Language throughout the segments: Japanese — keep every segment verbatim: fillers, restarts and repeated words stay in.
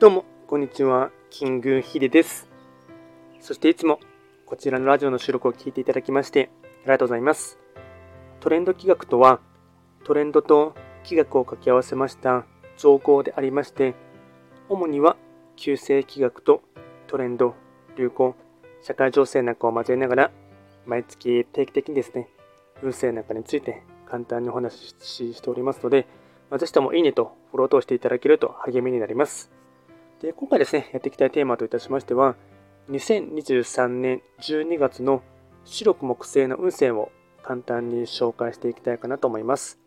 どうもこんにちは、キングヒデです。そしていつもこちらのラジオの収録を聞いていただきましてありがとうございます。トレンド企画とは、トレンドと企画を掛け合わせました造語でありまして、主には旧世企画とトレンド、流行、社会情勢なんかを交えながら、毎月定期的にですね、運勢なんかについて簡単にお話し し, しておりますので、ぜひともいいねとフォローをしていただけると励みになります。で、今回ですね、やっていきたいテーマといたしましては、にせんにじゅうさんねんじゅうにがつの四緑木星の運勢を簡単に紹介していきたいかなと思います。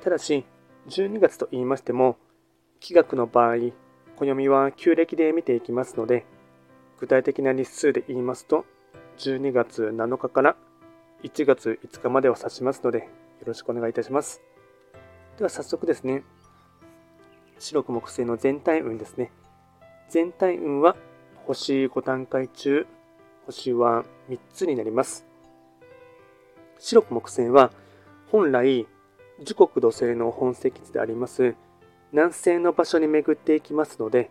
ただし、じゅうにがつと言いましても、企画の場合、暦は旧暦で見ていきますので、具体的な日数で言いますと、じゅうにがつなのかからいちがついつかまでを指しますので、よろしくお願いいたします。では早速ですね、四緑木星の全体運ですね。全体運は星ごだんかい中、星はみっつになります。四緑木星は本来、時刻土星の本石地であります南西の場所に巡っていきますので、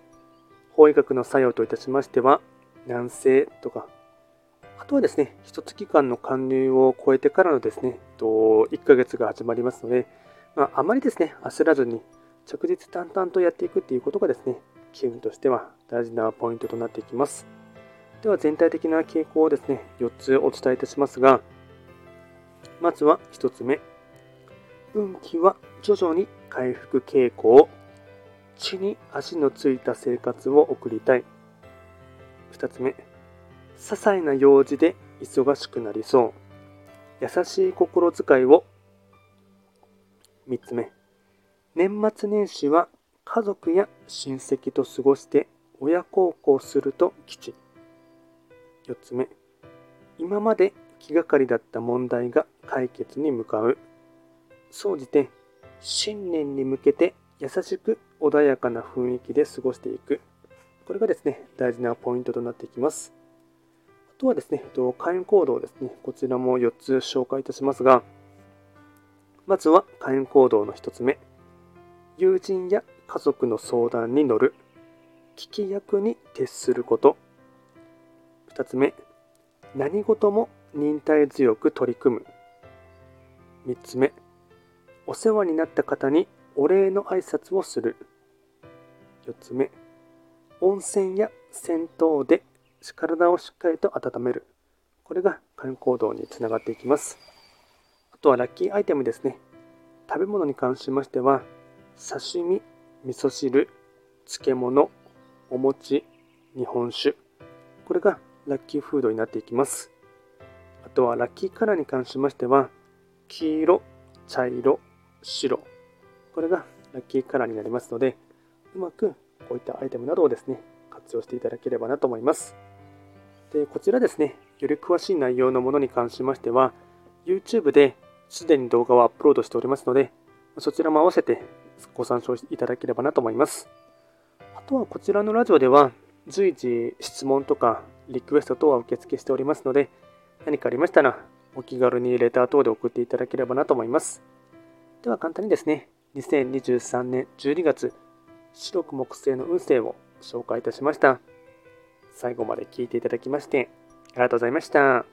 方位学の作用といたしましては南西とか、あとはですね、いちがつかんの貫入を超えてからのですね、いっかげつが始まりますので、まあ、あまりですね、焦らずに着実淡々とやっていくということがですね、機運としては大事なポイントとなっていきます。では全体的な傾向をですね、よっつお伝えいたしますが、まずはひとつめ、運気は徐々に回復傾向、地に足のついた生活を送りたい。ふたつめ、些細な用事で忙しくなりそう、優しい心遣いを。みっつめ、年末年始は家族や親戚と過ごして親孝行すると吉。よっつめ、今まで気がかりだった問題が解決に向かう。総じて新年に向けて優しく穏やかな雰囲気で過ごしていく、これがですね、大事なポイントとなっていきます。あとはですね、開運行動ですね、こちらもよっつ紹介いたしますが、まずは開運行動のひとつめ、友人や家族の相談に乗る、聞き役に徹すること。ふたつめ、何事も忍耐強く取り組む。みっつめ、お世話になった方にお礼の挨拶をする。よっつめ、温泉や銭湯で体をしっかりと温める。これが開運行動につながっていきます。あとはラッキーアイテムですね。食べ物に関しましては、刺身、味噌汁、漬物、お餅、日本酒。これがラッキーフードになっていきます。あとはラッキーカラーに関しましては、黄色、茶色、白、これがラッキーカラーになりますので、うまくこういったアイテムなどをですね、活用していただければなと思います。で、こちらですね、より詳しい内容のものに関しましては YouTube ですでに動画をアップロードしておりますので、そちらも合わせてご参照いただければなと思います。あとはこちらのラジオでは随時質問とかリクエスト等は受付しておりますので、何かありましたらお気軽にレター等で送っていただければなと思います。では簡単にですね、にせんにじゅうさんねんじゅうにがつ四緑木星の運勢を紹介いたしました。最後まで聞いていただきましてありがとうございました。